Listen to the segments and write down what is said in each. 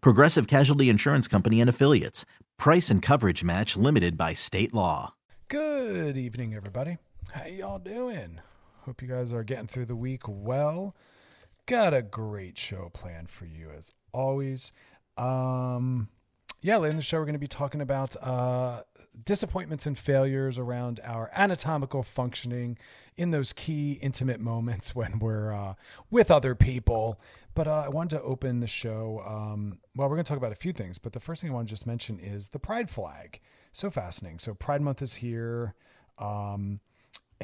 Progressive Casualty Insurance Company and Affiliates. Price and coverage match limited by state law. Good evening, everybody. How y'all doing? Hope you guys are getting through the week well. Got a great show planned for you, as always. Later in the show, we're going to be talking about disappointments and failures around our anatomical functioning in those key intimate moments when we're with other people. But I wanted to open the show. We're going to talk about a few things, but the first thing I want to just mention is the pride flag. So fascinating. So Pride Month is here, and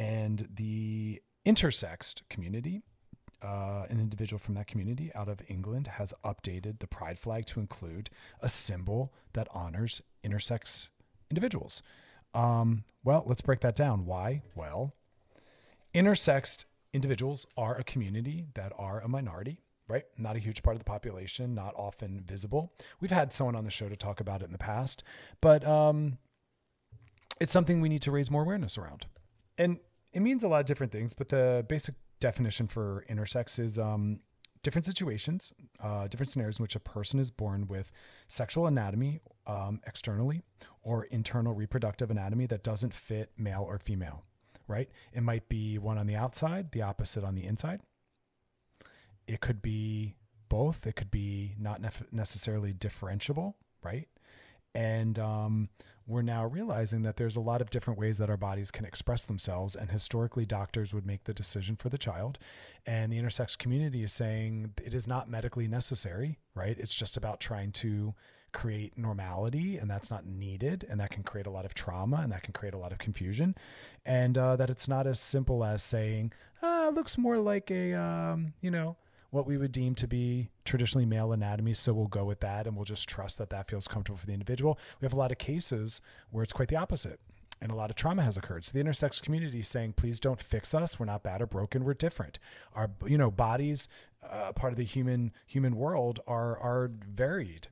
the intersexed community, an individual from that community out of England, has updated the pride flag to include a symbol that honors intersex individuals. Let's break that down. Why? Well, intersexed individuals are a community that are a minority, right? Not a huge part of the population, not often visible. We've had someone on the show to talk about it in the past, but it's something we need to raise more awareness around. And it means a lot of different things, but the basic definition for intersex is different situations, different scenarios in which a person is born with sexual anatomy externally or internal reproductive anatomy that doesn't fit male or female, right? It might be one on the outside, the opposite on the inside. It could be both. It could be not necessarily differentiable, right? And we're now realizing that there's a lot of different ways that our bodies can express themselves. And historically, doctors would make the decision for the child. And the intersex community is saying it is not medically necessary, right? It's just about trying to create normality, and that's not needed. And that can create a lot of trauma, and that can create a lot of confusion. And that it's not as simple as saying, it looks more like a, what we would deem to be traditionally male anatomy, so we'll go with that, and we'll just trust that that feels comfortable for the individual. We have a lot of cases where it's quite the opposite, and a lot of trauma has occurred. So the intersex community is saying, please don't fix us. We're not bad or broken. We're different. Our bodies, part of the human world, are varied.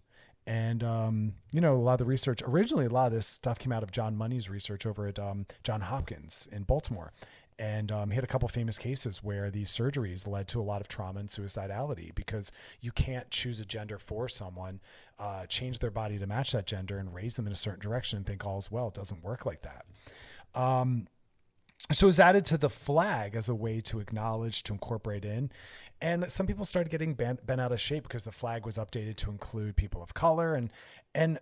And, a lot of the research, originally a lot of this stuff came out of John Money's research over at Johns Hopkins in Baltimore. And he had a couple of famous cases where these surgeries led to a lot of trauma and suicidality, because you can't choose a gender for someone, change their body to match that gender, and raise them in a certain direction and think all is well. It doesn't work like that. So it was added to the flag as a way to acknowledge, to incorporate in. And some people started getting bent out of shape because the flag was updated to include people of color. And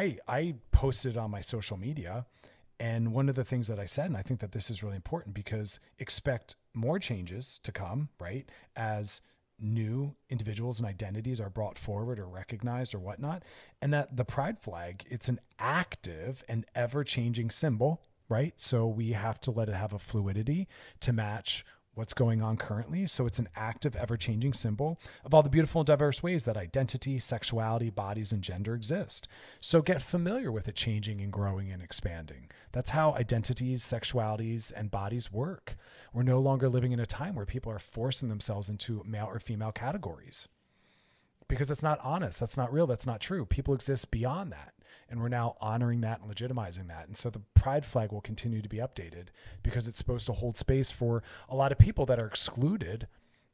I posted on my social media. And one of the things that I said, and I think that this is really important, because expect more changes to come, right? As new individuals and identities are brought forward or recognized or whatnot. And that the pride flag, it's an active and ever-changing symbol, right? So we have to let it have a fluidity to match what's going on currently. So it's an active, ever-changing symbol of all the beautiful and diverse ways that identity, sexuality, bodies, and gender exist. So get familiar with it changing and growing and expanding. That's how identities, sexualities, and bodies work. We're no longer living in a time where people are forcing themselves into male or female categories, because that's not honest. That's not real. That's not true. People exist beyond that. And we're now honoring that and legitimizing that. And so the pride flag will continue to be updated, because it's supposed to hold space for a lot of people that are excluded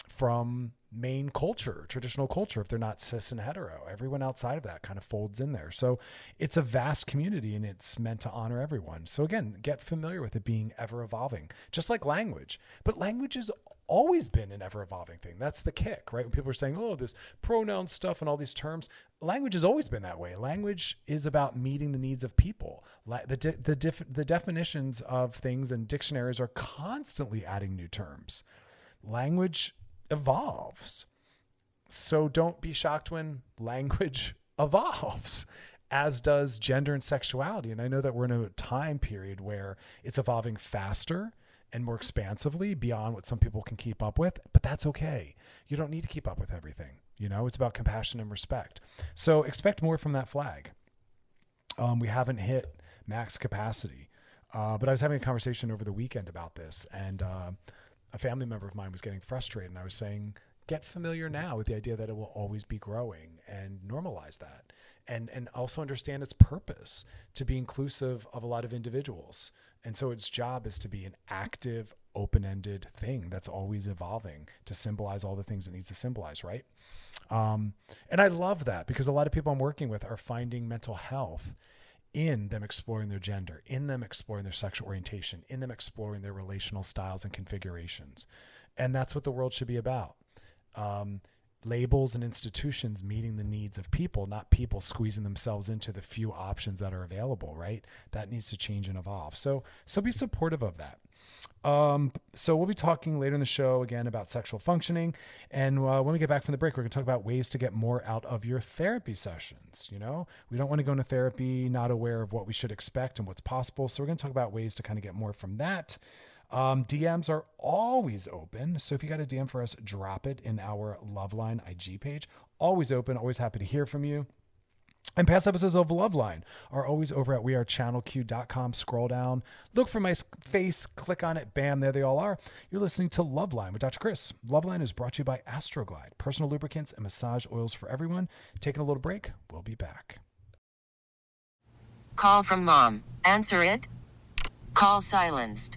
from main culture, traditional culture, if they're not cis and hetero. Everyone outside of that kind of folds in there. So it's a vast community, and it's meant to honor everyone. So again, get familiar with it being ever evolving, just like language. But language is always been an ever-evolving thing. That's the kick, right? When people are saying, oh, this pronoun stuff and all these terms, language has always been that way. Language is about meeting the needs of people. The definitions of things and dictionaries are constantly adding new terms. Language evolves. So don't be shocked when language evolves, as does gender and sexuality. And I know that we're in a time period where it's evolving faster and more expansively beyond what some people can keep up with, but that's okay. You don't need to keep up with everything. You know, it's about compassion and respect. So expect more from that flag. We haven't hit max capacity, but I was having a conversation over the weekend about this, and a family member of mine was getting frustrated, and I was saying, get familiar now with the idea that it will always be growing, and normalize that, and also understand its purpose to be inclusive of a lot of individuals. And so its job is to be an active, open-ended thing that's always evolving to symbolize all the things it needs to symbolize, right? And I love that, because a lot of people I'm working with are finding mental health in them exploring their gender, in them exploring their sexual orientation, in them exploring their relational styles and configurations. And that's what the world should be about. Labels and institutions meeting the needs of people, not people squeezing themselves into the few options that are available, right? That needs to change and evolve. So be supportive of that. So we'll be talking later in the show again about sexual functioning. And when we get back from the break, we're going to talk about ways to get more out of your therapy sessions. You know, we don't want to go into therapy not aware of what we should expect and what's possible. So we're going to talk about ways to kind of get more from that. DMs are always open. So if you got a DM for us, drop it in our Loveline IG page. Always open, always happy to hear from you. And past episodes of Loveline are always over at wearechannelq.com. Scroll down, look for my face, click on it, bam, there they all are. You're listening to Loveline with Dr. Chris. Loveline is brought to you by Astroglide, personal lubricants and massage oils for everyone. Taking a little break, we'll be back. Call from mom. Answer it. Call silenced.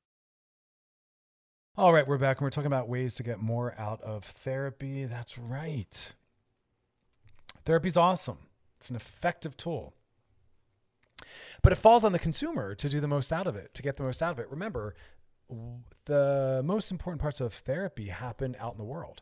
All right, we're back, and we're talking about ways to get more out of therapy. That's right. Therapy's awesome. It's an effective tool. But it falls on the consumer to do the most out of it, to get the most out of it. Remember, the most important parts of therapy happen out in the world.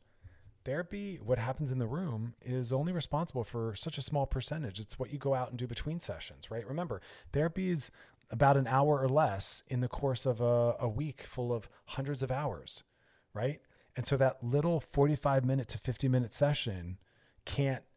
Therapy, what happens in the room, is only responsible for such a small percentage. It's what you go out and do between sessions, right? Remember, therapy is about an hour or less in the course of a week full of hundreds of hours, right? And so that little 45-minute to 50-minute session can't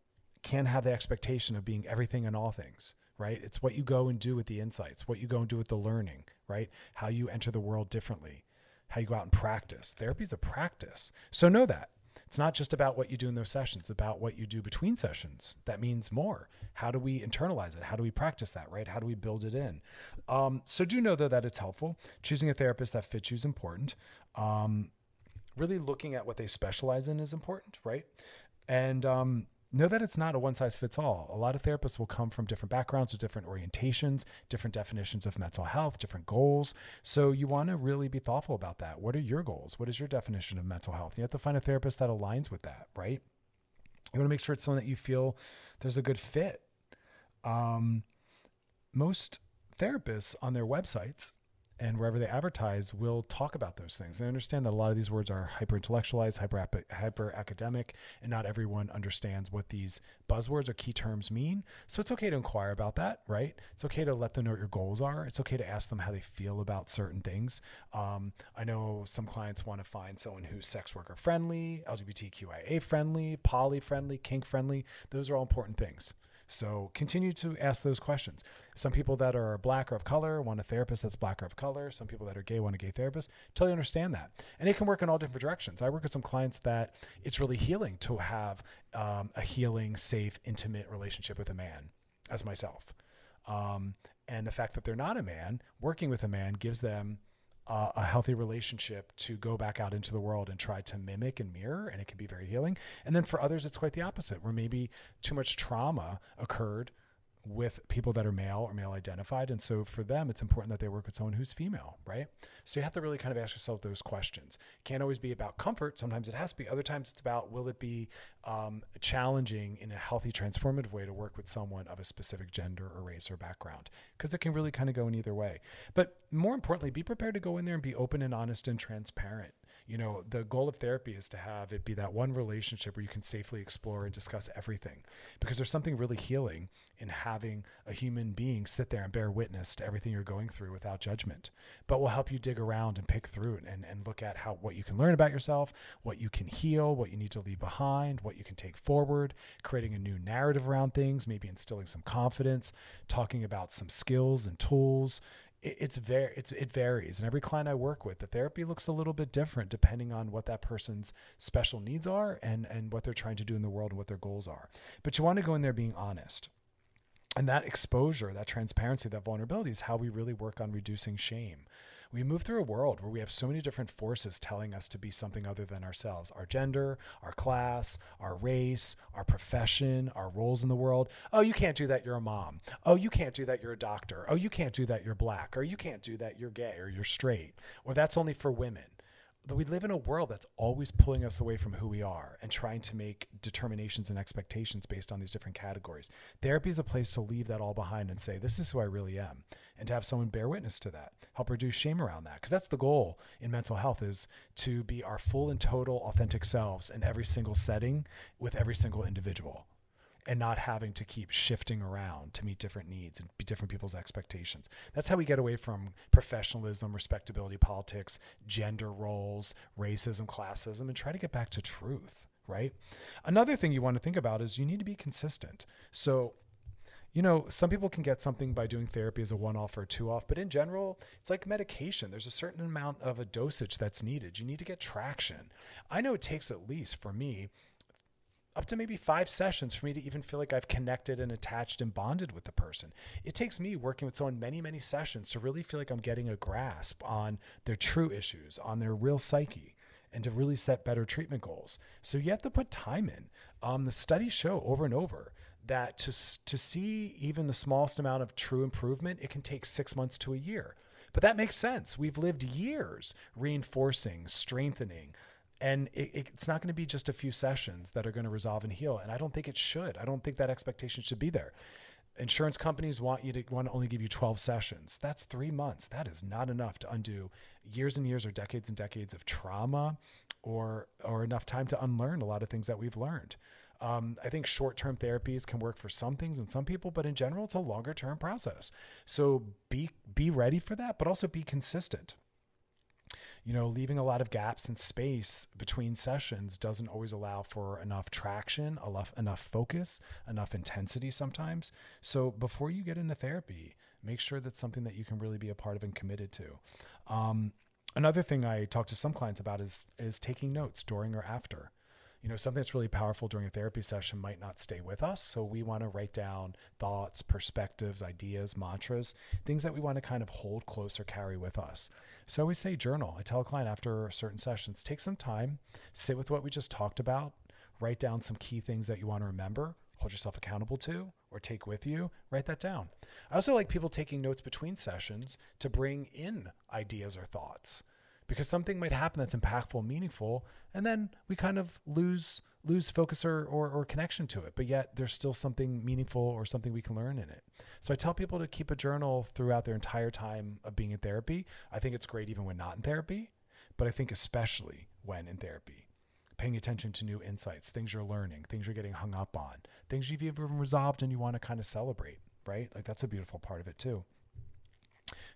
have the expectation of being everything and all things, right? It's what you go and do with the insights, what you go and do with the learning, right? How you enter the world differently, how you go out and practice. Therapy is a practice. So know that. It's not just about what you do in those sessions, it's about what you do between sessions. That means more. How do we internalize it? How do we practice that, right? How do we build it in? So do know, though, that it's helpful. Choosing a therapist that fits you is important. Really looking at what they specialize in is important, right? And know that it's not a one-size-fits-all. A lot of therapists will come from different backgrounds with different orientations, different definitions of mental health, different goals. So you want to really be thoughtful about that. What are your goals? What is your definition of mental health? You have to find a therapist that aligns with that, right? You want to make sure it's someone that you feel there's a good fit. Most therapists on their websites and wherever they advertise will talk about those things. And I understand that a lot of these words are hyper-intellectualized, hyper-academic, and not everyone understands what these buzzwords or key terms mean. So it's okay to inquire about that, right? It's okay to let them know what your goals are. It's okay to ask them how they feel about certain things. I know some clients want to find someone who's sex worker friendly, LGBTQIA friendly, poly friendly, kink friendly. Those are all important things. So continue to ask those questions. Some people that are black or of color want a therapist that's black or of color. Some people that are gay want a gay therapist. Totally understand that. And it can work in all different directions. I work with some clients that it's really healing to have a healing, safe, intimate relationship with a man, as myself. And the fact that they're not a man, working with a man gives them a healthy relationship to go back out into the world and try to mimic and mirror, and it can be very healing. And then for others, it's quite the opposite, where maybe too much trauma occurred with people that are male or male identified. And so for them, it's important that they work with someone who's female, right? So you have to really kind of ask yourself those questions. It can't always be about comfort. Sometimes it has to be. Other times it's about, will it be challenging in a healthy, transformative way to work with someone of a specific gender or race or background? Because it can really kind of go in either way. But more importantly, be prepared to go in there and be open and honest and transparent. You know, the goal of therapy is to have it be that one relationship where you can safely explore and discuss everything, because there's something really healing in having a human being sit there and bear witness to everything you're going through without judgment, but will help you dig around and pick through it and look at how, what you can learn about yourself, what you can heal, what you need to leave behind, what you can take forward, creating a new narrative around things, maybe instilling some confidence, talking about some skills and tools. It varies. And every client I work with, the therapy looks a little bit different depending on what that person's special needs are and what they're trying to do in the world and what their goals are. But you want to go in there being honest. And that exposure, that transparency, that vulnerability is how we really work on reducing shame. We move through a world where we have so many different forces telling us to be something other than ourselves, our gender, our class, our race, our profession, our roles in the world. Oh, you can't do that. You're a mom. Oh, you can't do that. You're a doctor. Oh, you can't do that. You're black. Or you can't do that. You're gay or you're straight. Or that's only for women. We live in a world that's always pulling us away from who we are and trying to make determinations and expectations based on these different categories. Therapy is a place to leave that all behind and say, this is who I really am, and to have someone bear witness to that, help reduce shame around that. Because that's the goal in mental health, is to be our full and total authentic selves in every single setting with every single individual, and not having to keep shifting around to meet different needs and different people's expectations. That's how we get away from professionalism, respectability, politics, gender roles, racism, classism, and try to get back to truth, right? Another thing you want to think about is you need to be consistent. So, you know, some people can get something by doing therapy as a one-off or a two-off, but in general, it's like medication. There's a certain amount of a dosage that's needed. You need to get traction. I know it takes, at least for me, up to maybe 5 sessions for me to even feel like I've connected and attached and bonded with the person. It takes me working with someone many, many sessions to really feel like I'm getting a grasp on their true issues, on their real psyche, and to really set better treatment goals. So you have to put time in. The studies show over and over that to see even the smallest amount of true improvement, it can take 6 months to a year. But that makes sense. We've lived years reinforcing, strengthening, and it's not going to be just a few sessions that are going to resolve and heal. And I don't think it should. I don't think that expectation should be there. Insurance companies want to only give you 12 sessions. That's 3 months. That is not enough to undo years and years or decades and decades of trauma, or enough time to unlearn a lot of things that we've learned. I think short-term therapies can work for some things and some people, but in general, it's a longer-term process. So be ready for that, but also be consistent. You know, leaving a lot of gaps and space between sessions doesn't always allow for enough traction, enough focus, enough intensity sometimes. So before you get into therapy, make sure that's something that you can really be a part of and committed to. Another thing I talk to some clients about is taking notes during or after. You know, something that's really powerful during a therapy session might not stay with us. So we want to write down thoughts, perspectives, ideas, mantras, things that we want to kind of hold close or carry with us. So I always say journal. I tell a client after certain sessions, take some time, sit with what we just talked about, write down some key things that you want to remember, hold yourself accountable to, or take with you, write that down. I also like people taking notes between sessions to bring in ideas or thoughts, because something might happen that's impactful, meaningful, and then we kind of lose lose focus or connection to it, but yet there's still something meaningful or something we can learn in it. So I tell people to keep a journal throughout their entire time of being in therapy. I think it's great even when not in therapy, but I think especially when in therapy, paying attention to new insights, things you're learning, things you're getting hung up on, things you've even resolved and you want to kind of celebrate, right? Like that's a beautiful part of it too.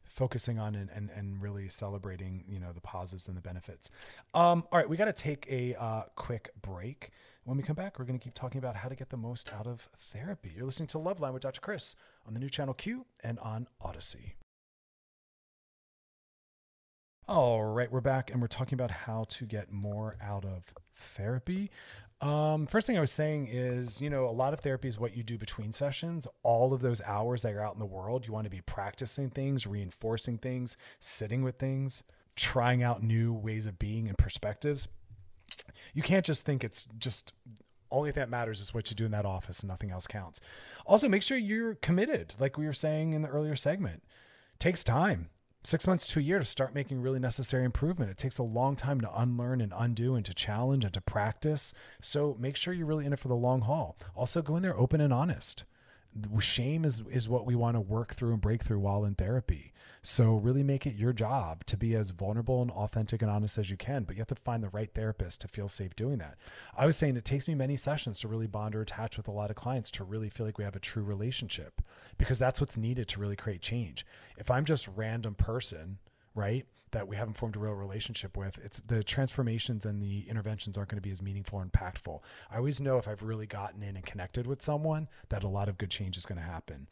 Focusing on and really celebrating, you know, the positives and the benefits. All right, we got to take a quick break. When we come back, we're going to keep talking about how to get the most out of therapy. You're listening to Love Line with Dr. Chris on the new Channel Q and on Odyssey. All right, we're back and we're talking about how to get more out of therapy. First thing I was saying is, you know, a lot of therapy is what you do between sessions. All of those hours that you're out in the world, you want to be practicing things, reinforcing things, sitting with things, trying out new ways of being and perspectives. You can't just think it's just only that matters is what you do in that office and nothing else counts. Also, make sure you're committed. Like we were saying in the earlier segment, it takes time. 6 months to a year to start making really necessary improvement. It takes a long time to unlearn and undo and to challenge and to practice. So make sure you're really in it for the long haul. Also go in there open and honest. Shame is what we want to work through and break through while in therapy. So really make it your job to be as vulnerable and authentic and honest as you can, but you have to find the right therapist to feel safe doing that. I was saying it takes me many sessions to really bond or attach with a lot of clients to really feel like we have a true relationship, because that's what's needed to really create change. If I'm just random person, right, that we haven't formed a real relationship with, it's the transformations and the interventions aren't going to be as meaningful or impactful. I always know if I've really gotten in and connected with someone that a lot of good change is going to happen.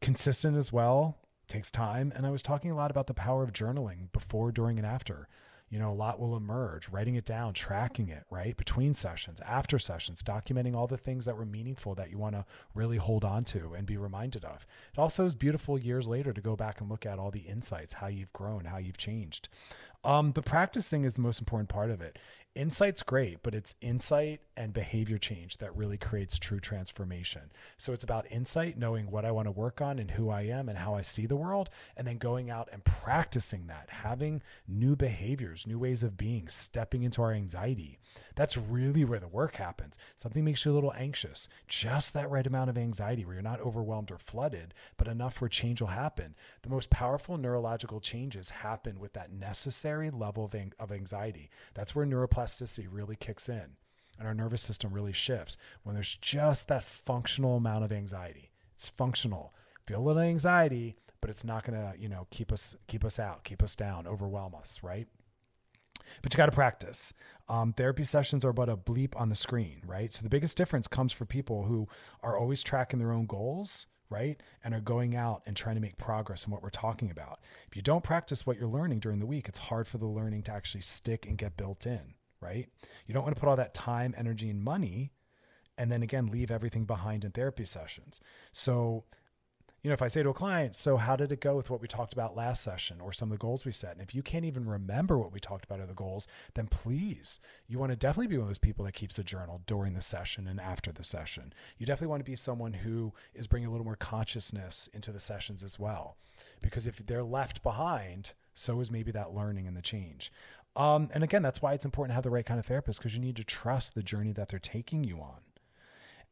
Consistent as well. Takes time. And I was talking a lot about the power of journaling before, during, and after. You know, a lot will emerge, writing it down, tracking it, right? Between sessions, after sessions, documenting all the things that were meaningful that you want to really hold on to and be reminded of. It also is beautiful years later to go back and look at all the insights, how you've grown, how you've changed. But practicing is the most important part of it. Insight's great, but it's insight and behavior change that really creates true transformation. So it's about insight, knowing what I want to work on and who I am and how I see the world, and then going out and practicing that, having new behaviors, new ways of being, stepping into our anxiety. That's really where the work happens. Something makes you a little anxious, just that right amount of anxiety where you're not overwhelmed or flooded, but enough where change will happen. The most powerful neurological changes happen with that necessary level of anxiety. That's where neuroplasticity really kicks in and our nervous system really shifts when there's just that functional amount of anxiety. It's functional. Feel a little anxiety, but it's not going to, you know, keep us out, keep us down, overwhelm us, right? But you got to practice. Therapy sessions are but a bleep on the screen, right? So the biggest difference comes for people who are always tracking their own goals, right? And are going out and trying to make progress in what we're talking about. If you don't practice what you're learning during the week, it's hard for the learning to actually stick and get built in, right? You don't want to put all that time, energy, and money, and then again, leave everything behind in therapy sessions. So, you know, if I say to a client, so how did it go with what we talked about last session or some of the goals we set? And if you can't even remember what we talked about or the goals, then please, you want to definitely be one of those people that keeps a journal during the session and after the session. You definitely want to be someone who is bringing a little more consciousness into the sessions as well, because if they're left behind, so is maybe that learning and the change. And again, that's why it's important to have the right kind of therapist, because you need to trust the journey that they're taking you on.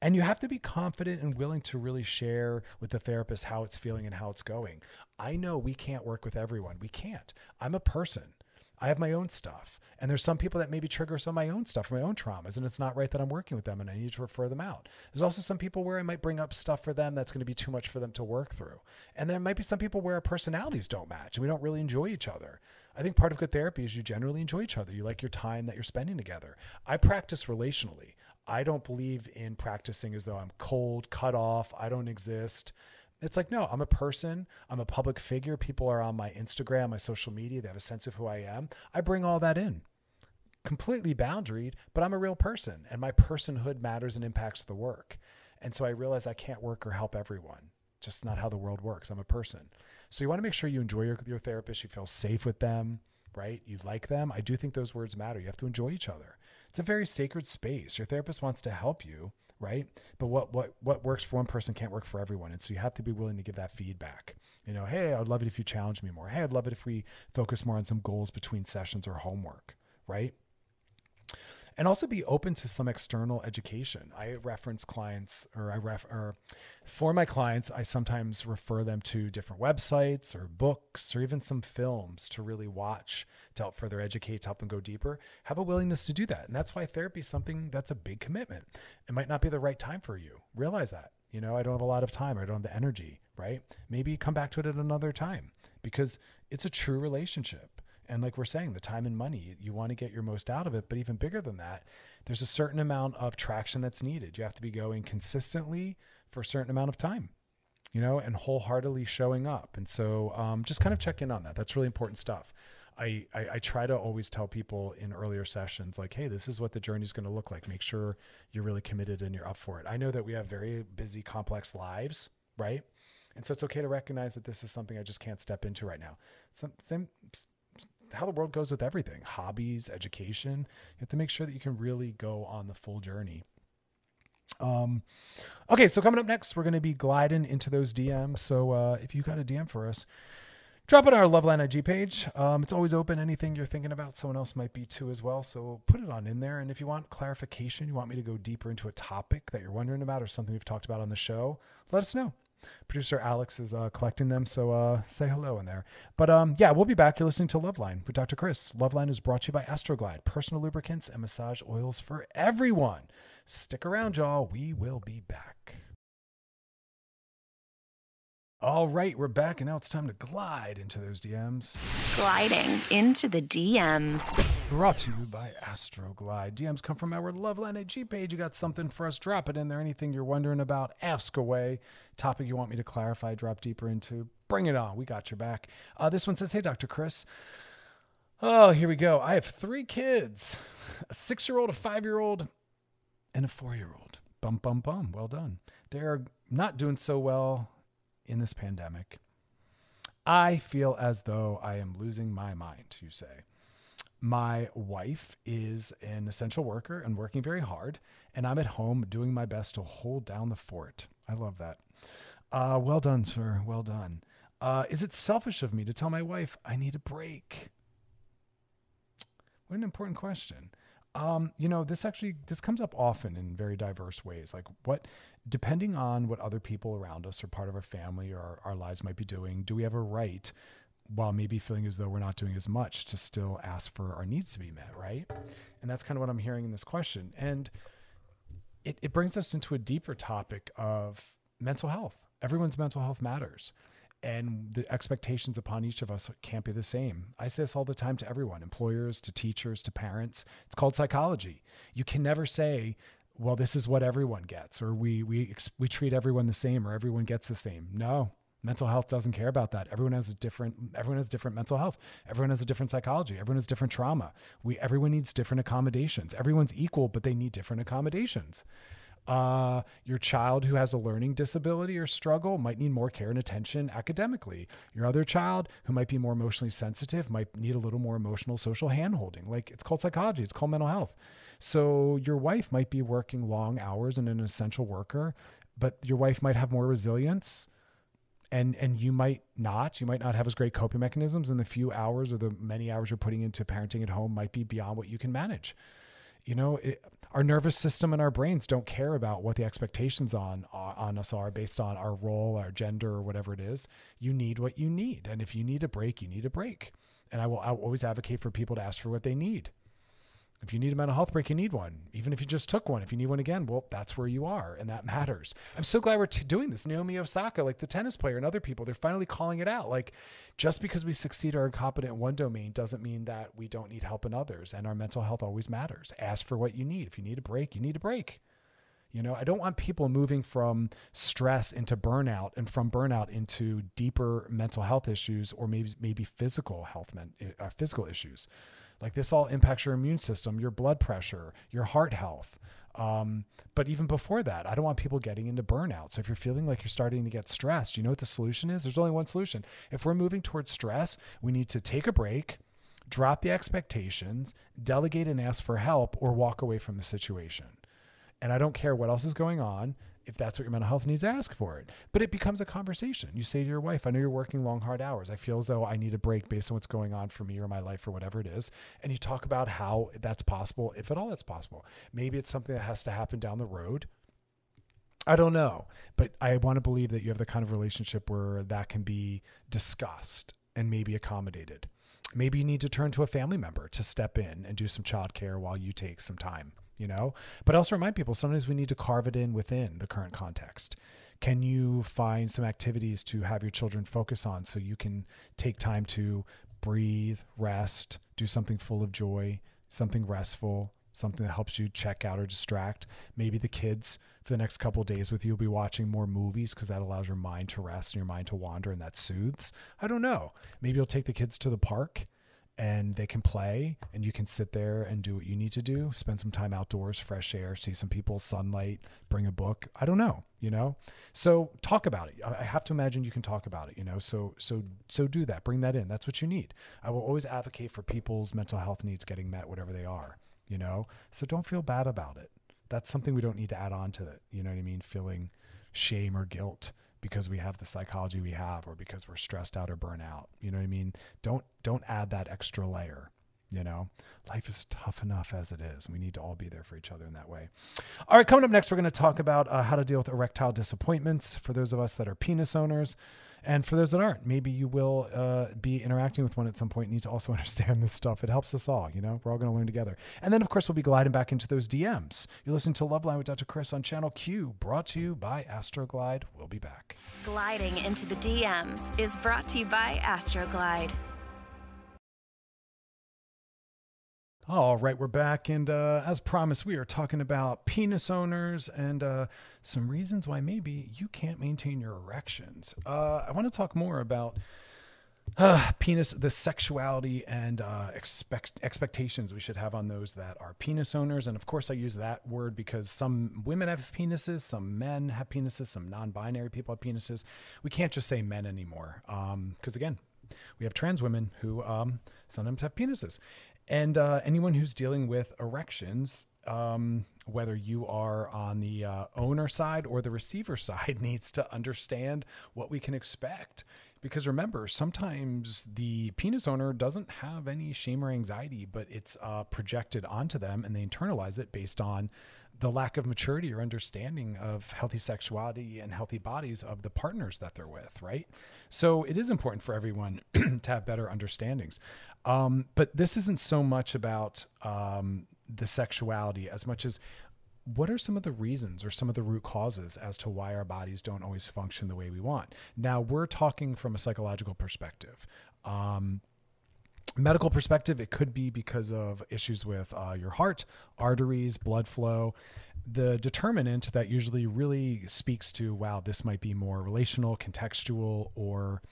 And you have to be confident and willing to really share with the therapist how it's feeling and how it's going. I know we can't work with everyone. We can't. I'm a person. I have my own stuff. And there's some people that maybe trigger some of my own stuff, my own traumas, and it's not right that I'm working with them and I need to refer them out. There's also some people where I might bring up stuff for them that's going to be too much for them to work through. And there might be some people where our personalities don't match and we don't really enjoy each other. I think part of good therapy is you generally enjoy each other. You like your time that you're spending together. I practice relationally. I don't believe in practicing as though I'm cold, cut off, I don't exist. It's like, no, I'm a person. I'm a public figure. People are on my Instagram, my social media. They have a sense of who I am. I bring all that in. Completely boundaried, but I'm a real person and my personhood matters and impacts the work. And so I realize I can't work or help everyone. Just not how the world works. I'm a person. So you want to make sure you enjoy your therapist. You feel safe with them, right? You like them. I do think those words matter. You have to enjoy each other. It's a very sacred space. Your therapist wants to help you, right? But what works for one person can't work for everyone. And so you have to be willing to give that feedback. You know, hey, I'd love it if you challenge me more. Hey, I'd love it if we focus more on some goals between sessions or homework, right? and also be open to some external education. I reference clients, or for my clients, I sometimes refer them to different websites or books or even some films to really watch, to help further educate, to help them go deeper. Have a willingness to do that. And that's why therapy is something that's a big commitment. It might not be the right time for you. Realize that. You know, I don't have a lot of time. I don't have the energy, right? Maybe come back to it at another time, because it's a true relationship. And like we're saying, the time and money, you want to get your most out of it. But even bigger than that, there's a certain amount of traction that's needed. You have to be going consistently for a certain amount of time, you know, and wholeheartedly showing up. And so just kind of check in on that. That's really important stuff. I try to always tell people in earlier sessions, like, hey, this is what the journey is going to look like. Make sure you're really committed and you're up for it. I know that we have very busy, complex lives, right? And so it's okay to recognize that this is something I just can't step into right now. Same, how the world goes with everything, hobbies, education. You have to make sure that you can really go on the full journey. Okay, so coming up next, we're going to be gliding into those DMs. So if you got a DM for us, drop it on our Loveline IG page. It's always open. Anything you're thinking about, someone else might be too as well. So put it on in there. And if you want clarification, you want me to go deeper into a topic that you're wondering about or something we've talked about on the show, let us know. Producer Alex is collecting them. So say hello in there. But yeah, we'll be back. You're listening to Loveline with Dr. Chris. Loveline is brought to you by Astroglide, personal lubricants and massage oils for everyone. Stick around, y'all. We will be back. All right, we're back, and now it's time to glide into those DMs. Gliding into the DMs. Brought to you by Astroglide. DMs come from our Loveline IG page. You got something for us, drop it in there. Anything you're wondering about, ask away. Topic you want me to clarify, drop deeper into, bring it on. We got your back. This one says, hey, Dr. Chris. Oh, here we go. I have 3 kids, a 6-year-old, a 5-year-old, and a 4-year-old. Bum, bum, bum. Well done. They're not doing so well in this pandemic. I feel as though I am losing my mind, you say. My wife is an essential worker and working very hard, and I'm at home doing my best to hold down the fort. I love that. Well done, sir. Well done. Is it selfish of me to tell my wife I need a break? What an important question. You know, this comes up often in very diverse ways. Like depending on what other people around us or part of our family or our lives might be doing, do we have a right, while maybe feeling as though we're not doing as much, to still ask for our needs to be met, right? And that's kind of what I'm hearing in this question. And it brings us into a deeper topic of mental health. Everyone's mental health matters. And the expectations upon each of us can't be the same. I say this all the time to everyone, employers, to teachers, to parents. It's called psychology. You can never say, well, this is what everyone gets, or we treat everyone the same, or everyone gets the same. No, mental health doesn't care about that. Everyone has different mental health. Everyone has a different psychology. Everyone has different trauma. Everyone needs different accommodations. Everyone's equal, but they need different accommodations. Your child who has a learning disability or struggle might need more care and attention academically. Your other child who might be more emotionally sensitive might need a little more emotional social handholding. Like, it's called psychology. It's called mental health. So your wife might be working long hours and an essential worker, but your wife might have more resilience and you might not have as great coping mechanisms, and the few hours or the many hours you're putting into parenting at home might be beyond what you can manage. You know, our nervous system and our brains don't care about what the expectations on us are based on our role, our gender, or whatever it is. You need what you need. And if you need a break, you need a break. And I'll always advocate for people to ask for what they need. If you need a mental health break, you need one. Even if you just took one, if you need one again, well, that's where you are. And that matters. I'm so glad we're doing this. Naomi Osaka, like the tennis player, and other people, they're finally calling it out. Like, just because we succeed or are incompetent in one domain doesn't mean that we don't need help in others. And our mental health always matters. Ask for what you need. If you need a break, you need a break. You know, I don't want people moving from stress into burnout, and from burnout into deeper mental health issues, or maybe physical health, physical issues. Like, this all impacts your immune system, your blood pressure, your heart health. But even before that, I don't want people getting into burnout. So if you're feeling like you're starting to get stressed, you know what the solution is? There's only one solution. If we're moving towards stress, we need to take a break, drop the expectations, delegate and ask for help, or walk away from the situation. And I don't care what else is going on. if that's what your mental health needs, ask for it. But it becomes a conversation. You say to your wife, I know you're working long, hard hours. I feel as though I need a break based on what's going on for me or my life or whatever it is. And you talk about how that's possible, if at all that's possible. Maybe it's something that has to happen down the road. I don't know. But I want to believe that you have the kind of relationship where that can be discussed and maybe accommodated. Maybe you need to turn to a family member to step in and do some childcare while you take some time, you know? But also remind people, sometimes we need to carve it in within the current context. Can you find some activities to have your children focus on so you can take time to breathe, rest, do something full of joy, something restful, something that helps you check out or distract? Maybe the kids for the next couple of days with you will be watching more movies because that allows your mind to rest and your mind to wander, and that soothes. I don't know. Maybe you'll take the kids to the park and they can play and you can sit there and do what you need to do, spend some time outdoors, fresh air, see some people, sunlight, bring a book. I don't know, you know? So talk about it. I have to imagine you can talk about it, you know? So do that, bring that in. That's what you need. I will always advocate for people's mental health needs getting met, whatever they are. You know, so don't feel bad about it. That's something we don't need to add on to it. You know what I mean? Feeling shame or guilt because we have the psychology we have, or because we're stressed out or burnt out. You know what I mean? Don't add that extra layer. You know, life is tough enough as it is. We need to all be there for each other in that way. All right, coming up next, we're going to talk about how to deal with erectile disappointments for those of us that are penis owners. And for those that aren't, maybe you will be interacting with one at some point and need to also understand this stuff. It helps us all, you know, we're all going to learn together. And then, of course, we'll be gliding back into those DMs. You're listening to Loveline with Dr. Chris on Channel Q, brought to you by Astroglide. We'll be back. Gliding into the DMs is brought to you by Astroglide. All right, we're back. And as promised, we are talking about penis owners and some reasons why maybe you can't maintain your erections. I want to talk more about penis, the sexuality and expectations we should have on those that are penis owners. And of course, I use that word because some women have penises, some men have penises, some non-binary people have penises. We can't just say men anymore because, again, we have trans women who sometimes have penises. And anyone who's dealing with erections, whether you are on the owner side or the receiver side, needs to understand what we can expect. Because remember, sometimes the penis owner doesn't have any shame or anxiety, but it's projected onto them and they internalize it based on the lack of maturity or understanding of healthy sexuality and healthy bodies of the partners that they're with, right? So it is important for everyone to have better understandings. But this isn't so much about the sexuality as much as what are some of the reasons or some of the root causes as to why our bodies don't always function the way we want. Now, we're talking from a psychological perspective. Medical perspective, it could be because of issues with your heart, arteries, blood flow. The determinant that usually really speaks to, wow, this might be more relational, contextual, or,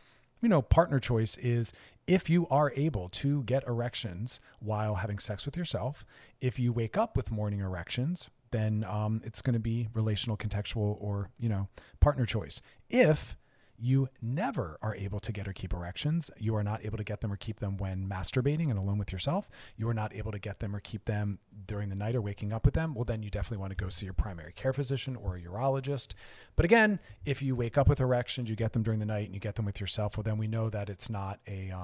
you know, partner choice is if you are able to get erections while having sex with yourself. If you wake up with morning erections, then it's going to be relational, contextual, or, you know, partner choice. If you never are able to get or keep erections, you are not able to get them or keep them when masturbating and alone with yourself, you are not able to get them or keep them during the night or waking up with them, well, then you definitely want to go see your primary care physician or a urologist. But again, if you wake up with erections, you get them during the night and you get them with yourself, well, then we know that it's not a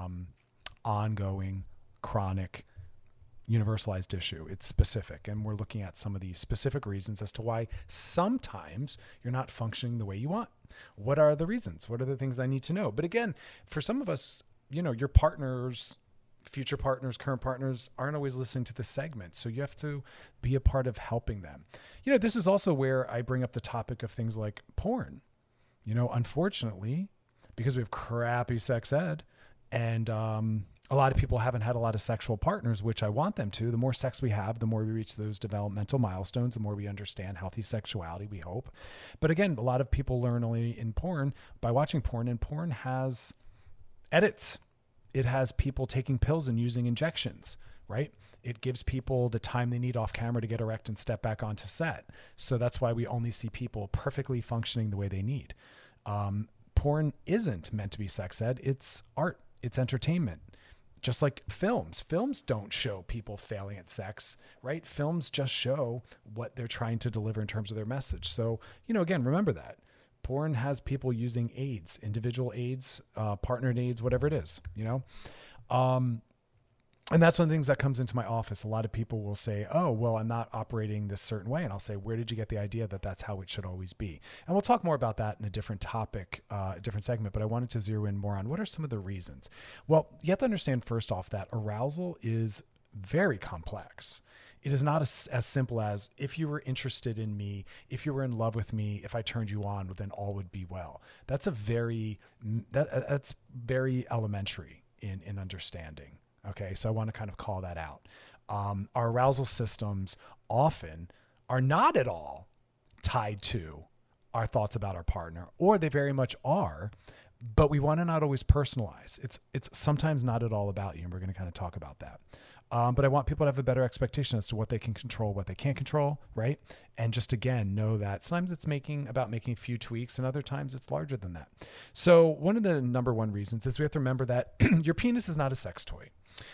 ongoing, chronic, universalized issue. It's specific. And we're looking at some of the specific reasons as to why sometimes you're not functioning the way you want. What are the reasons? What are the things I need to know? But again, for some of us, you know, your partners, future partners, current partners aren't always listening to this segment. So you have to be a part of helping them. You know, this is also where I bring up the topic of things like porn. You know, unfortunately, because we have crappy sex ed and, a lot of people haven't had a lot of sexual partners, which I want them to. The more sex we have, the more we reach those developmental milestones, the more we understand healthy sexuality, we hope. But again, a lot of people learn only in porn by watching porn, and porn has edits. It has people taking pills and using injections, right? It gives people the time they need off camera to get erect and step back onto set. So that's why we only see people perfectly functioning the way they need. Porn isn't meant to be sex ed. It's art. It's entertainment. Just like films. Films don't show people failing at sex, right? Films just show what they're trying to deliver in terms of their message. So, you know, again, remember that. Porn has people using aids, individual aids, partnered aids, whatever it is, you know? And that's one of the things that comes into my office. A lot of people will say, oh, well, I'm not operating this certain way. And I'll say, where did you get the idea that that's how it should always be? And we'll talk more about that in a different topic, a different segment, but I wanted to zero in more on what are some of the reasons. Well, you have to understand first off that arousal is very complex. It is not as simple as if you were interested in me, if you were in love with me, if I turned you on, then all would be well. That's a that's very elementary in understanding. Okay, so I want to kind of call that out. Our arousal systems often are not at all tied to our thoughts about our partner, or they very much are, but we want to not always personalize. It's sometimes not at all about you, and we're going to kind of talk about that. But I want people to have a better expectation as to what they can control, what they can't control, right? And just, again, know that sometimes it's about making a few tweaks, and other times it's larger than that. So one of the number one reasons is we have to remember that your penis is not a sex toy.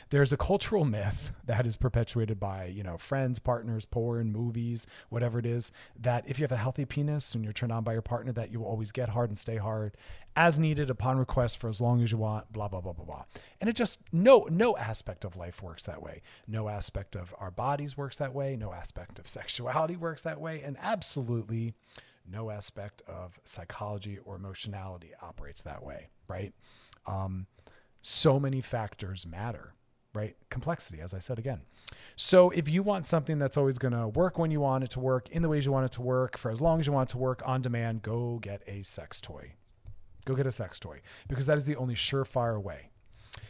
There's a cultural myth that is perpetuated by, you know, friends, partners, porn, movies, whatever it is, that if you have a healthy penis and you're turned on by your partner, that you will always get hard and stay hard as needed upon request for as long as you want, blah, blah, blah, blah, blah. And it just, no aspect of life works that way. No aspect of our bodies works that way. No aspect of sexuality works that way. And absolutely no aspect of psychology or emotionality operates that way, right? So many factors matter, right? Complexity, as I said again. So if you want something that's always going to work when you want it to work, in the ways you want it to work, for as long as you want it to work, on demand, go get a sex toy. Go get a sex toy, because that is the only surefire way.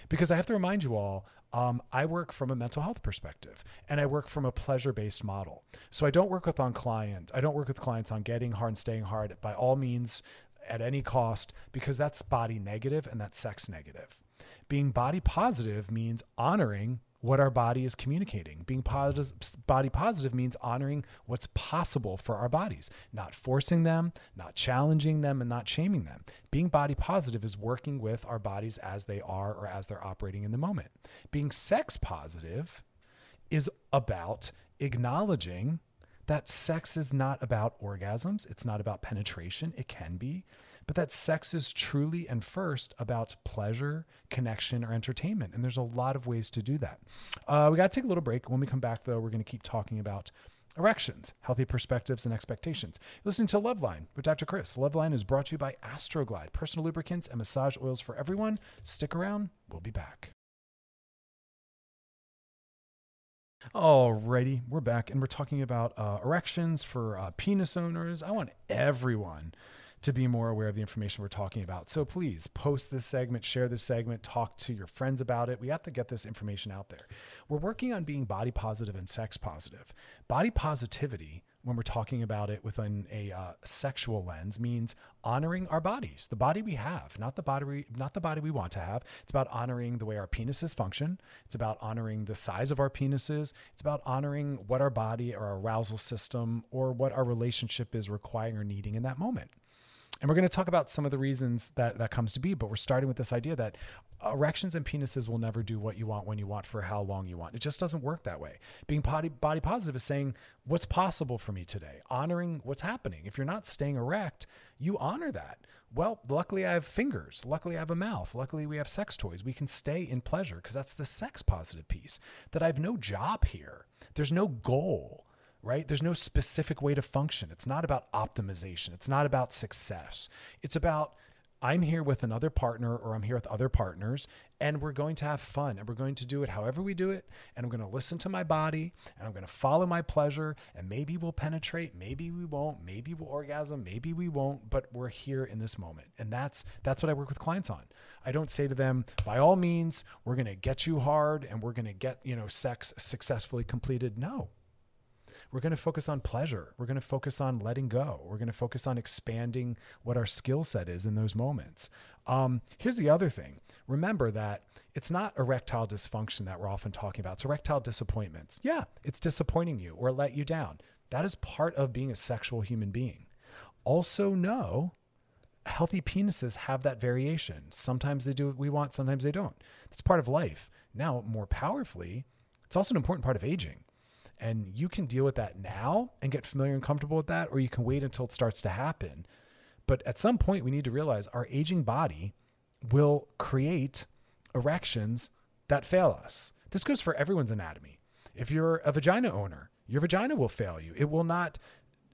Because I have to remind you all, I work from a mental health perspective, and I work from a pleasure-based model. So I don't work with I don't work with clients on getting hard and staying hard by all means at any cost, because that's body negative and that's sex negative. Being body positive means honoring what our body is communicating. Being body positive means honoring what's possible for our bodies, not forcing them, not challenging them, and not shaming them. Being body positive is working with our bodies as they are or as they're operating in the moment. Being sex positive is about acknowledging that sex is not about orgasms. It's not about penetration. It can be. But that sex is truly and first about pleasure, connection, or entertainment. And there's a lot of ways to do that. We got to take a little break. When we come back, though, we're going to keep talking about erections, healthy perspectives, and expectations. You're listening to Loveline with Dr. Chris. Loveline is brought to you by Astroglide, personal lubricants and massage oils for everyone. Stick around. We'll be back. Alrighty, we're back, and we're talking about erections for penis owners. I want everyone to be more aware of the information we're talking about. So please post this segment, share this segment, talk to your friends about it. We have to get this information out there. We're working on being body positive and sex positive. Body positivity, when we're talking about it within a sexual lens, means honoring our bodies, the body we have, not the body we want to have. It's about honoring the way our penises function. It's about honoring the size of our penises. It's about honoring what our body or our arousal system or what our relationship is requiring or needing in that moment. And we're going to talk about some of the reasons that comes to be, but we're starting with this idea that erections and penises will never do what you want, when you want, for how long you want. It just doesn't work that way. Being body positive is saying what's possible for me today, honoring what's happening. If you're not staying erect, you honor that. Well, luckily I have fingers. Luckily I have a mouth. Luckily we have sex toys. We can stay in pleasure, because that's the sex positive piece, that I have no job here. There's no goal. Right? There's no specific way to function. It's not about optimization. It's not about success. It's about I'm here with another partner, or I'm here with other partners, and we're going to have fun, and we're going to do it however we do it, and I'm going to listen to my body, and I'm going to follow my pleasure, and maybe we'll penetrate, maybe we won't, maybe we'll orgasm, maybe we won't, but we're here in this moment. And that's what I work with clients on. I don't say to them, by all means, we're going to get you hard and we're going to get, you know, sex successfully completed. No. We're going to focus on pleasure. We're going to focus on letting go. We're going to focus on expanding what our skill set is in those moments. Here's the other thing. Remember that it's not erectile dysfunction that we're often talking about. It's erectile disappointments. Yeah, it's disappointing you or let you down. That is part of being a sexual human being. Also know healthy penises have that variation. Sometimes they do what we want, sometimes they don't. It's part of life. Now, more powerfully, it's also an important part of aging. And you can deal with that now and get familiar and comfortable with that, or you can wait until it starts to happen. But at some point, we need to realize our aging body will create erections that fail us. This goes for everyone's anatomy. If you're a vagina owner, your vagina will fail you. It will not,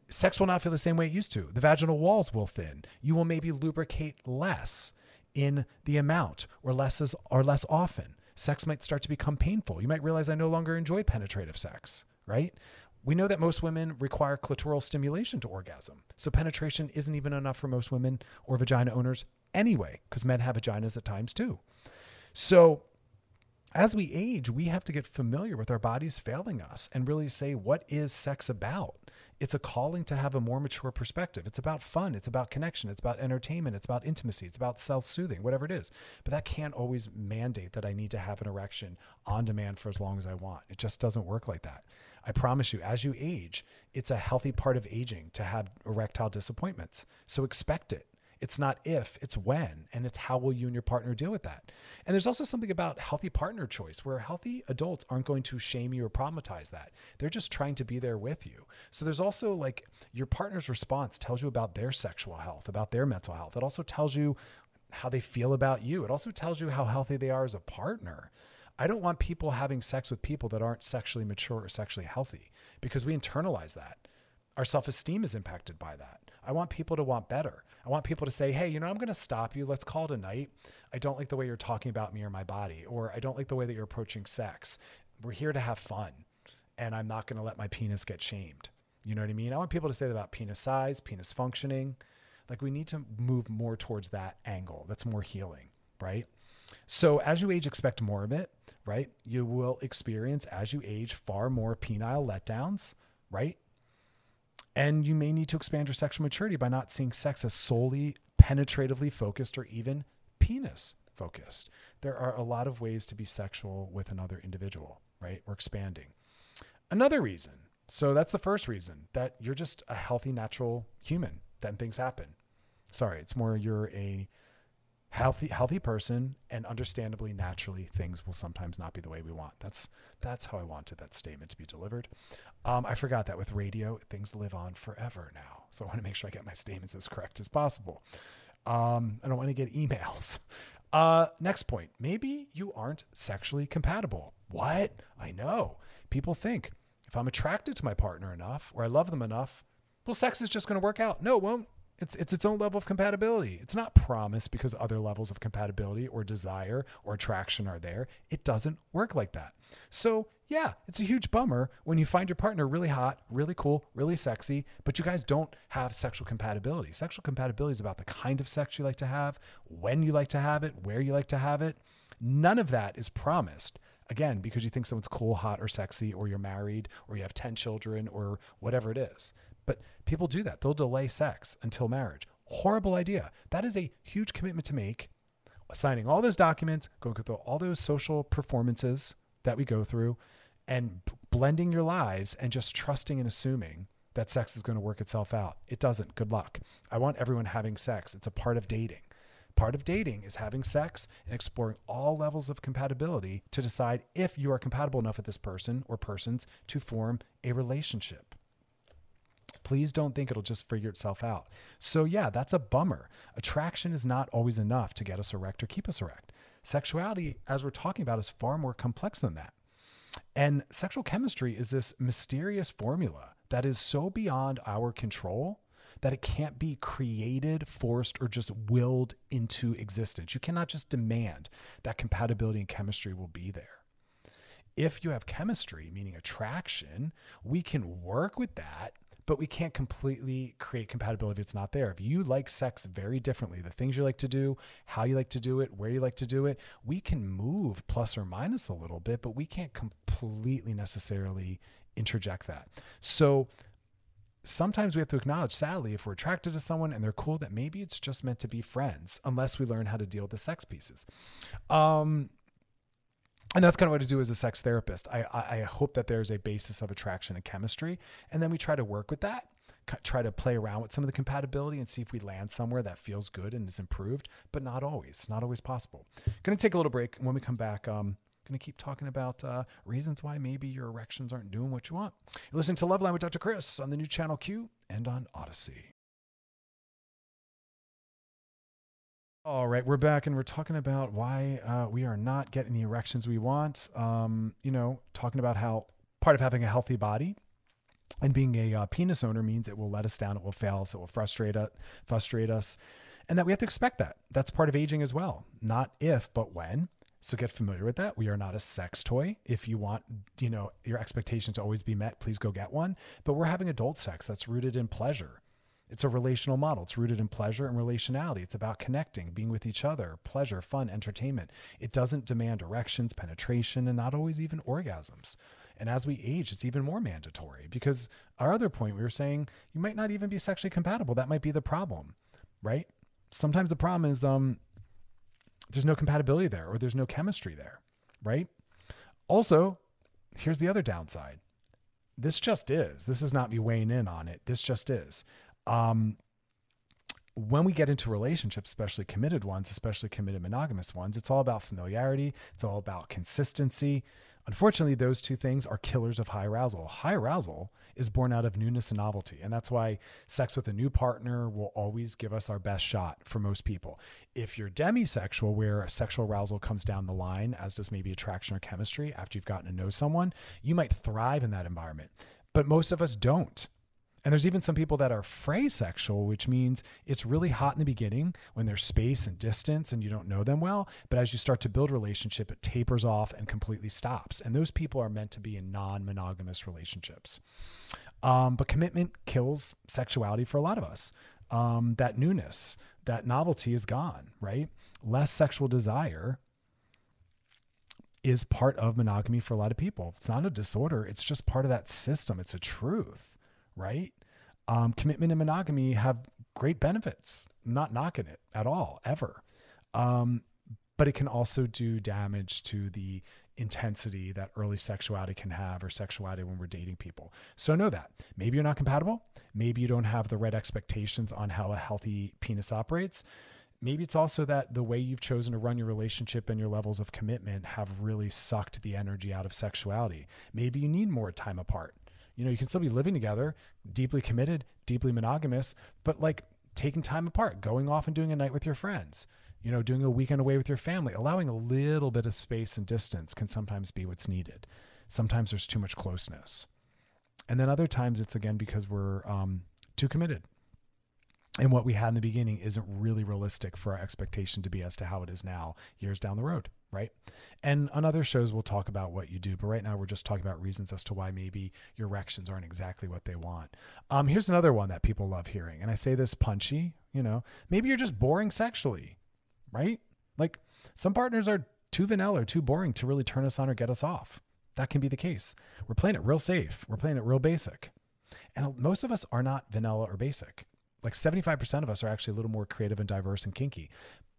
sex will not feel the same way it used to. The vaginal walls will thin. You will maybe lubricate less in the amount or less often. Sex might start to become painful. You might realize I no longer enjoy penetrative sex, right? We know that most women require clitoral stimulation to orgasm. So penetration isn't even enough for most women or vagina owners anyway, because men have vaginas at times too. So as we age, we have to get familiar with our bodies failing us and really say, what is sex about? It's a calling to have a more mature perspective. It's about fun. It's about connection. It's about entertainment. It's about intimacy. It's about self-soothing, whatever it is. But that can't always mandate that I need to have an erection on demand for as long as I want. It just doesn't work like that. I promise you, as you age, it's a healthy part of aging to have erectile disappointments. So expect it. It's not if, it's when, and it's how will you and your partner deal with that. And there's also something about healthy partner choice where healthy adults aren't going to shame you or traumatize that. They're just trying to be there with you. So there's also like your partner's response tells you about their sexual health, about their mental health. It also tells you how they feel about you. It also tells you how healthy they are as a partner. I don't want people having sex with people that aren't sexually mature or sexually healthy because we internalize that. Our self-esteem is impacted by that. I want people to want better. I want people to say, hey, you know, I'm going to stop you. Let's call it a night. I don't like the way you're talking about me or my body, or I don't like the way that you're approaching sex. We're here to have fun, and I'm not going to let my penis get shamed. You know what I mean? I want people to say that about penis size, penis functioning. Like we need to move more towards that angle. That's more healing, right? So as you age, expect more of it, right? You will experience as you age far more penile letdowns, right? And you may need to expand your sexual maturity by not seeing sex as solely penetratively focused or even penis focused. There are a lot of ways to be sexual with another individual, right? We're expanding. Another reason. So that's the first reason, that you're just a healthy, natural human. Then things happen. Sorry, it's more you're a healthy person, and understandably, naturally, things will sometimes not be the way we want. That's how I wanted that statement to be delivered. I forgot that with radio, things live on forever now. So I want to make sure I get my statements as correct as possible. I don't want to get emails. Next point, maybe you aren't sexually compatible. What? I know. People think if I'm attracted to my partner enough or I love them enough, well, sex is just going to work out. No, it won't. It's its own level of compatibility. It's not promised because other levels of compatibility or desire or attraction are there. It doesn't work like that. So yeah, it's a huge bummer when you find your partner really hot, really cool, really sexy, but you guys don't have sexual compatibility. Sexual compatibility is about the kind of sex you like to have, when you like to have it, where you like to have it. None of that is promised. Again, because you think someone's cool, hot, or sexy, or you're married, or you have 10 children, or whatever it is. But people do that. They'll delay sex until marriage. Horrible idea. That is a huge commitment to make. Signing all those documents, going through all those social performances that we go through, and blending your lives and just trusting and assuming that sex is going to work itself out. It doesn't. Good luck. I want everyone having sex. It's a part of dating. Part of dating is having sex and exploring all levels of compatibility to decide if you are compatible enough with this person or persons to form a relationship. Please don't think it'll just figure itself out. So yeah, that's a bummer. Attraction is not always enough to get us erect or keep us erect. Sexuality, as we're talking about, is far more complex than that. And sexual chemistry is this mysterious formula that is so beyond our control that it can't be created, forced, or just willed into existence. You cannot just demand that compatibility and chemistry will be there. If you have chemistry, meaning attraction, we can work with that, but we can't completely create compatibility if it's not there. If you like sex very differently, the things you like to do, how you like to do it, where you like to do it, we can move plus or minus a little bit, but we can't completely necessarily interject that. So sometimes we have to acknowledge, sadly, if we're attracted to someone and they're cool, that maybe it's just meant to be friends, unless we learn how to deal with the sex pieces. And that's kind of what I do as a sex therapist. I hope that there's a basis of attraction and chemistry, and then we try to work with that. try to play around with some of the compatibility and see if we land somewhere that feels good and is improved, but not always possible. Going to take a little break. When we come back, going to keep talking about reasons why maybe your erections aren't doing what you want. You're listening to Love Line with Dr. Chris on the new Channel Q and on Odyssey. All right, we're back and we're talking about why we are not getting the erections we want. Talking about how part of having a healthy body and being a penis owner means it will let us down, it will fail us, it will frustrate us, and that we have to expect that. That's part of aging as well. Not if, but when. So get familiar with that. We are not a sex toy. If you want, your expectations to always be met, please go get one. But we're having adult sex that's rooted in pleasure. It's a relational model. It's rooted in pleasure and relationality. It's about connecting, being with each other, pleasure, fun, entertainment. It doesn't demand erections, penetration, and not always even orgasms. And as we age, it's even more mandatory because our other point, we were saying you might not even be sexually compatible. That might be the problem, right? Sometimes the problem is there's no compatibility there or there's no chemistry there, right? Also, here's the other downside. This just is. This is not me weighing in on it. This just is. When we get into relationships, especially committed monogamous ones, it's all about familiarity. It's all about consistency. Unfortunately, those two things are killers of high arousal. High arousal is born out of newness and novelty. And that's why sex with a new partner will always give us our best shot for most people. If you're demisexual, where sexual arousal comes down the line, as does maybe attraction or chemistry after you've gotten to know someone, you might thrive in that environment. But most of us don't. And there's even some people that are phrasexual, which means it's really hot in the beginning when there's space and distance and you don't know them well. But as you start to build a relationship, it tapers off and completely stops. And those people are meant to be in non-monogamous relationships. But commitment kills sexuality for a lot of us. That newness, that novelty is gone, right? Less sexual desire is part of monogamy for a lot of people. It's not a disorder. It's just part of that system. It's a truth. Right? Commitment and monogamy have great benefits, not knocking it at all, ever. But it can also do damage to the intensity that early sexuality can have, or sexuality when we're dating people. So know that maybe you're not compatible. Maybe you don't have the right expectations on how a healthy penis operates. Maybe it's also that the way you've chosen to run your relationship and your levels of commitment have really sucked the energy out of sexuality. Maybe you need more time apart. You can still be living together, deeply committed, deeply monogamous, but like taking time apart, going off and doing a night with your friends, doing a weekend away with your family, allowing a little bit of space and distance can sometimes be what's needed. Sometimes there's too much closeness. And then other times it's again, because we're too committed. And what we had in the beginning isn't really realistic for our expectation to be as to how it is now, years down the road. Right? And on other shows, we'll talk about what you do. But right now, we're just talking about reasons as to why maybe your erections aren't exactly what they want. Here's another one that people love hearing. And I say this punchy, maybe you're just boring sexually, right? Like some partners are too vanilla or too boring to really turn us on or get us off. That can be the case. We're playing it real safe. We're playing it real basic. And most of us are not vanilla or basic. Like 75% of us are actually a little more creative and diverse and kinky.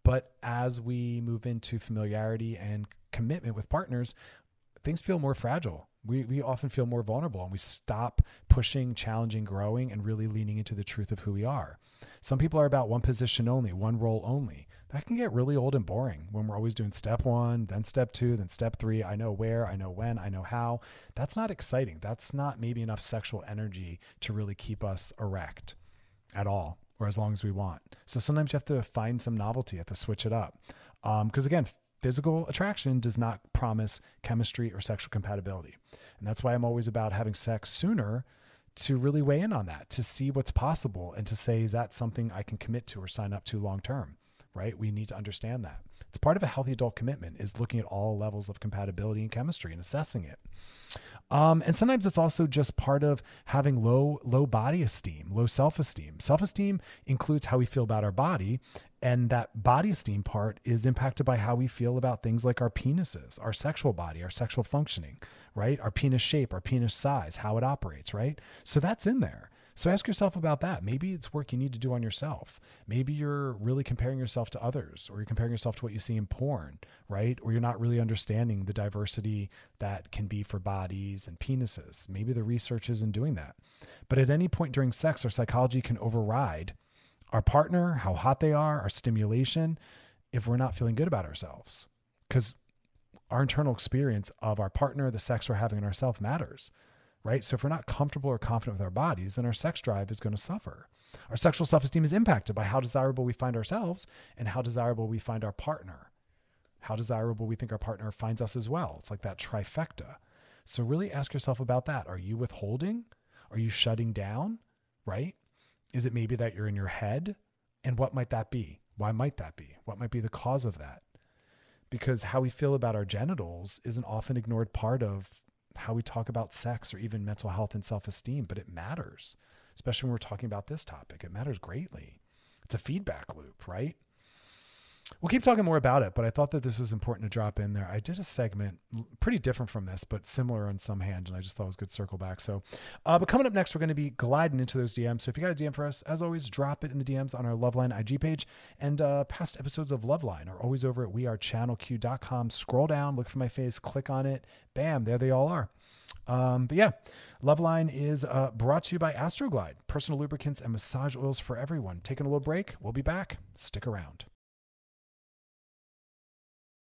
But as we move into familiarity and commitment with partners, things feel more fragile. We often feel more vulnerable and we stop pushing, challenging, growing, and really leaning into the truth of who we are. Some people are about one position only, one role only. That can get really old and boring when we're always doing step one, then step two, then step three. I know where, I know when, I know how. That's not exciting. That's not maybe enough sexual energy to really keep us erect at all, or as long as we want. So sometimes you have to find some novelty, you have to switch it up. Because again, physical attraction does not promise chemistry or sexual compatibility. And that's why I'm always about having sex sooner to really weigh in on that, to see what's possible and to say, is that something I can commit to or sign up to long-term, right? We need to understand that. It's part of a healthy adult commitment is looking at all levels of compatibility and chemistry and assessing it. And sometimes it's also just part of having low body esteem, low self-esteem. Self-esteem includes how we feel about our body, and that body esteem part is impacted by how we feel about things like our penises, our sexual body, our sexual functioning, right? Our penis shape, our penis size, how it operates, right? So that's in there. So ask yourself about that. Maybe it's work you need to do on yourself. Maybe you're really comparing yourself to others, or you're comparing yourself to what you see in porn, right? Or you're not really understanding the diversity that can be for bodies and penises. Maybe the research isn't doing that. But at any point during sex, our psychology can override our partner, how hot they are, our stimulation, if we're not feeling good about ourselves. Because our internal experience of our partner, the sex we're having in ourselves matters, right? So if we're not comfortable or confident with our bodies, then our sex drive is going to suffer. Our sexual self-esteem is impacted by how desirable we find ourselves and how desirable we find our partner, how desirable we think our partner finds us as well. It's like that trifecta. So really ask yourself about that. Are you withholding? Are you shutting down, right? Is it maybe that you're in your head? And what might that be? Why might that be? What might be the cause of that? Because how we feel about our genitals is an often ignored part of how we talk about sex or even mental health and self-esteem, but it matters, especially when we're talking about this topic. It matters greatly. It's a feedback loop, right? We'll keep talking more about it, but I thought that this was important to drop in there. I did a segment pretty different from this, but similar on some hand, and I just thought it was a good circle back. So, but coming up next, we're going to be gliding into those DMs. So if you got a DM for us, as always, drop it in the DMs on our Loveline IG page. And past episodes of Loveline are always over at wearechannelq.com. Scroll down, look for my face, click on it. Bam, there they all are. But yeah, Loveline is brought to you by Astroglide, personal lubricants and massage oils for everyone. Taking a little break. We'll be back. Stick around.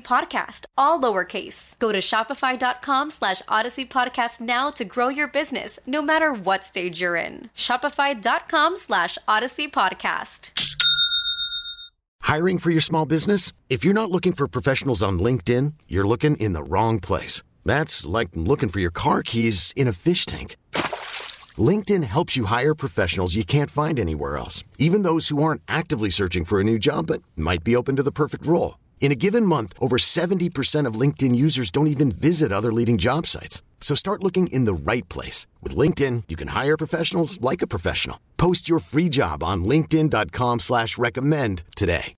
Podcast, all lowercase. Go to shopify.com/Odyssey Podcast now to grow your business, no matter what stage you're in. Shopify.com/Odyssey Podcast. Hiring for your small business? If you're not looking for professionals on LinkedIn, you're looking in the wrong place. That's like looking for your car keys in a fish tank. LinkedIn helps you hire professionals you can't find anywhere else, even those who aren't actively searching for a new job but might be open to the perfect role. In a given month, over 70% of LinkedIn users don't even visit other leading job sites. So start looking in the right place. With LinkedIn, you can hire professionals like a professional. Post your free job on linkedin.com/recommend today.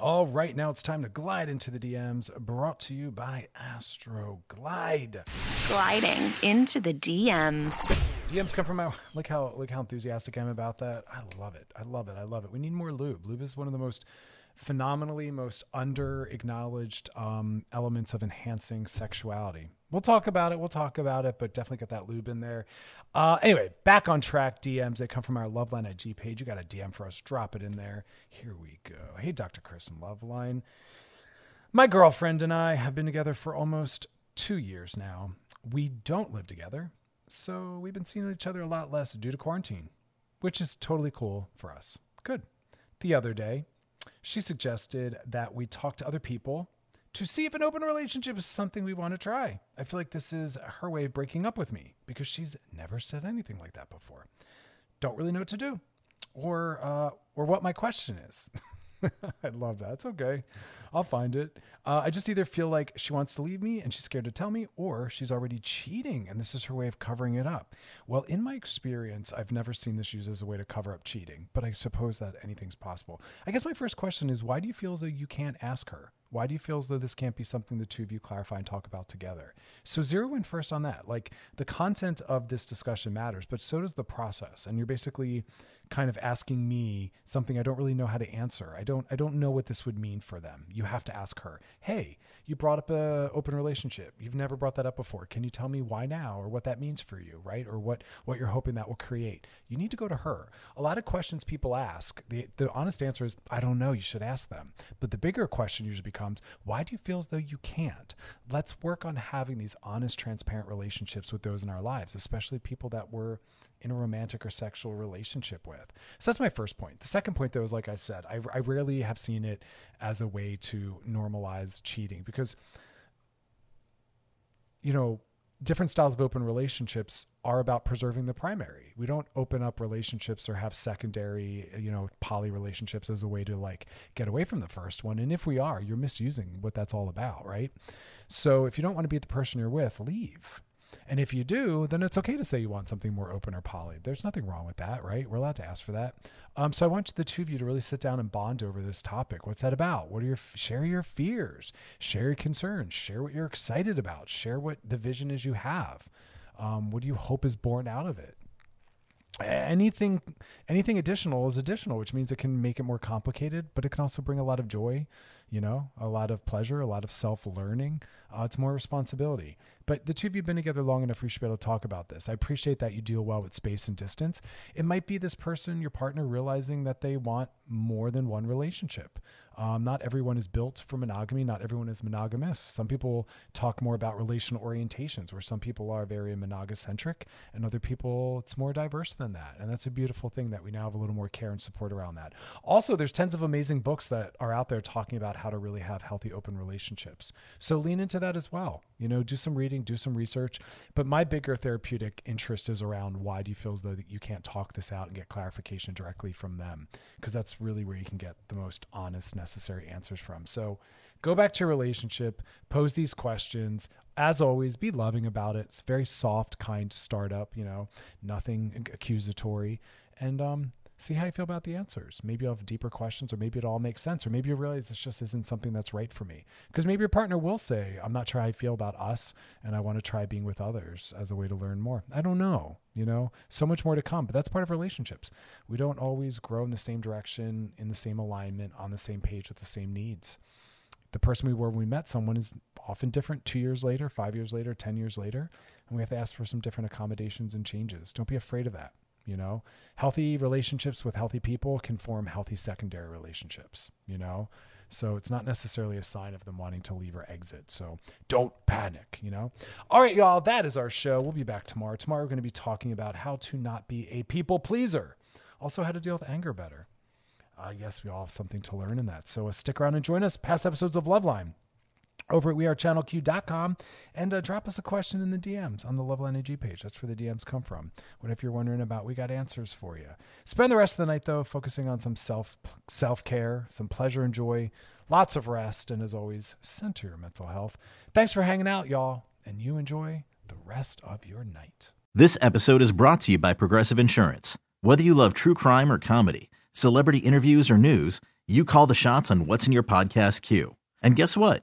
All right, now it's time to glide into the DMs, brought to you by Astroglide. Gliding into the DMs. DMs come from my, look how enthusiastic I am about that. I love it. I love it. I love it. We need more lube. Lube is one of the most phenomenally most under-acknowledged elements of enhancing sexuality. We'll talk about it, but definitely get that lube in there. Anyway, back on track, DMs. They come from our Loveline IG page. You got a DM for us, drop it in there. Here we go. Hey, Dr. Chris and Loveline. My girlfriend and I have been together for almost 2 years now. We don't live together, so we've been seeing each other a lot less due to quarantine, which is totally cool for us. Good. The other day, she suggested that we talk to other people to see if an open relationship is something we want to try. I feel like this is her way of breaking up with me because she's never said anything like that before. Don't really know what to do or what my question is. I love that. It's okay. I'll find it. I just either feel like she wants to leave me and she's scared to tell me, or she's already cheating and this is her way of covering it up. Well, in my experience, I've never seen this used as a way to cover up cheating, but I suppose that anything's possible. I guess my first question is, why do you feel as though you can't ask her? Why do you feel as though this can't be something the two of you clarify and talk about together? So zero in first on that. Like, the content of this discussion matters, but so does the process. And you're basically kind of asking me something I don't really know how to answer. I don't know what this would mean for them. You have to ask her, hey, you brought up an open relationship. You've never brought that up before. Can you tell me why now or what that means for you, right? Or what you're hoping that will create? You need to go to her. A lot of questions people ask, the honest answer is, I don't know, you should ask them. But the bigger question usually becomes, why do you feel as though you can't? Let's work on having these honest, transparent relationships with those in our lives, especially people that we're in a romantic or sexual relationship with. So that's my first point. The second point, though, is like I said, I rarely have seen it as a way to normalize cheating because, you know, different styles of open relationships are about preserving the primary. We don't open up relationships or have secondary, you know, poly relationships as a way to like get away from the first one. And if we are, you're misusing what that's all about, right? So if you don't want to be the person you're with, leave. And if you do, then it's okay to say you want something more open or poly. There's nothing wrong with that, right? We're allowed to ask for that. So I want the two of you to really sit down and bond over this topic. What's that about? What are share your fears, share your concerns, share what you're excited about, share what the vision is you have. What do you hope is born out of it? Anything additional is additional, which means it can make it more complicated, but it can also bring a lot of joy, you know, a lot of pleasure, a lot of self-learning. It's more responsibility. But the two of you have been together long enough, we should be able to talk about this. I appreciate that you deal well with space and distance. It might be this person, your partner, realizing that they want more than one relationship. Not everyone is built for monogamy. Not everyone is monogamous. Some people talk more about relational orientations, where some people are very monogocentric and other people, it's more diverse than that. And that's a beautiful thing that we now have a little more care and support around that. Also, there's tons of amazing books that are out there talking about how to really have healthy open relationships. So lean into that as well. You know, do some reading, do some research. But my bigger therapeutic interest is around why do you feel as though that you can't talk this out and get clarification directly from them? Because that's really where you can get the most honest, necessary answers from. So go back to your relationship, pose these questions. As always, be loving about it. It's very soft, kind startup, you know, nothing accusatory. And see how you feel about the answers. Maybe you'll have deeper questions, or maybe it all makes sense, or maybe you realize this just isn't something that's right for me. Because maybe your partner will say, I'm not sure how I feel about us, and I want to try being with others as a way to learn more. I don't know, you know, so much more to come, but that's part of relationships. We don't always grow in the same direction, in the same alignment, on the same page with the same needs. The person we were when we met someone is often different 2 years later, 5 years later, 10 years later, and we have to ask for some different accommodations and changes. Don't be afraid of that. You know, healthy relationships with healthy people can form healthy secondary relationships, you know, so it's not necessarily a sign of them wanting to leave or exit. So don't panic, you know. All right, y'all, that is our show. We'll be back tomorrow. Tomorrow, we're going to be talking about how to not be a people pleaser. Also, how to deal with anger better. Yes, we all have something to learn in that. So stick around and join us. Past episodes of Loveline over at wearechannelq.com, and drop us a question in the DMs on the Loveline AG page. That's where the DMs come from. What if you're wondering about, we got answers for you. Spend the rest of the night, though, focusing on some self-care, some pleasure and joy, lots of rest, and as always, center your mental health. Thanks for hanging out, y'all, and you enjoy the rest of your night. This episode is brought to you by Progressive Insurance. Whether you love true crime or comedy, celebrity interviews or news, you call the shots on what's in your podcast queue. And guess what?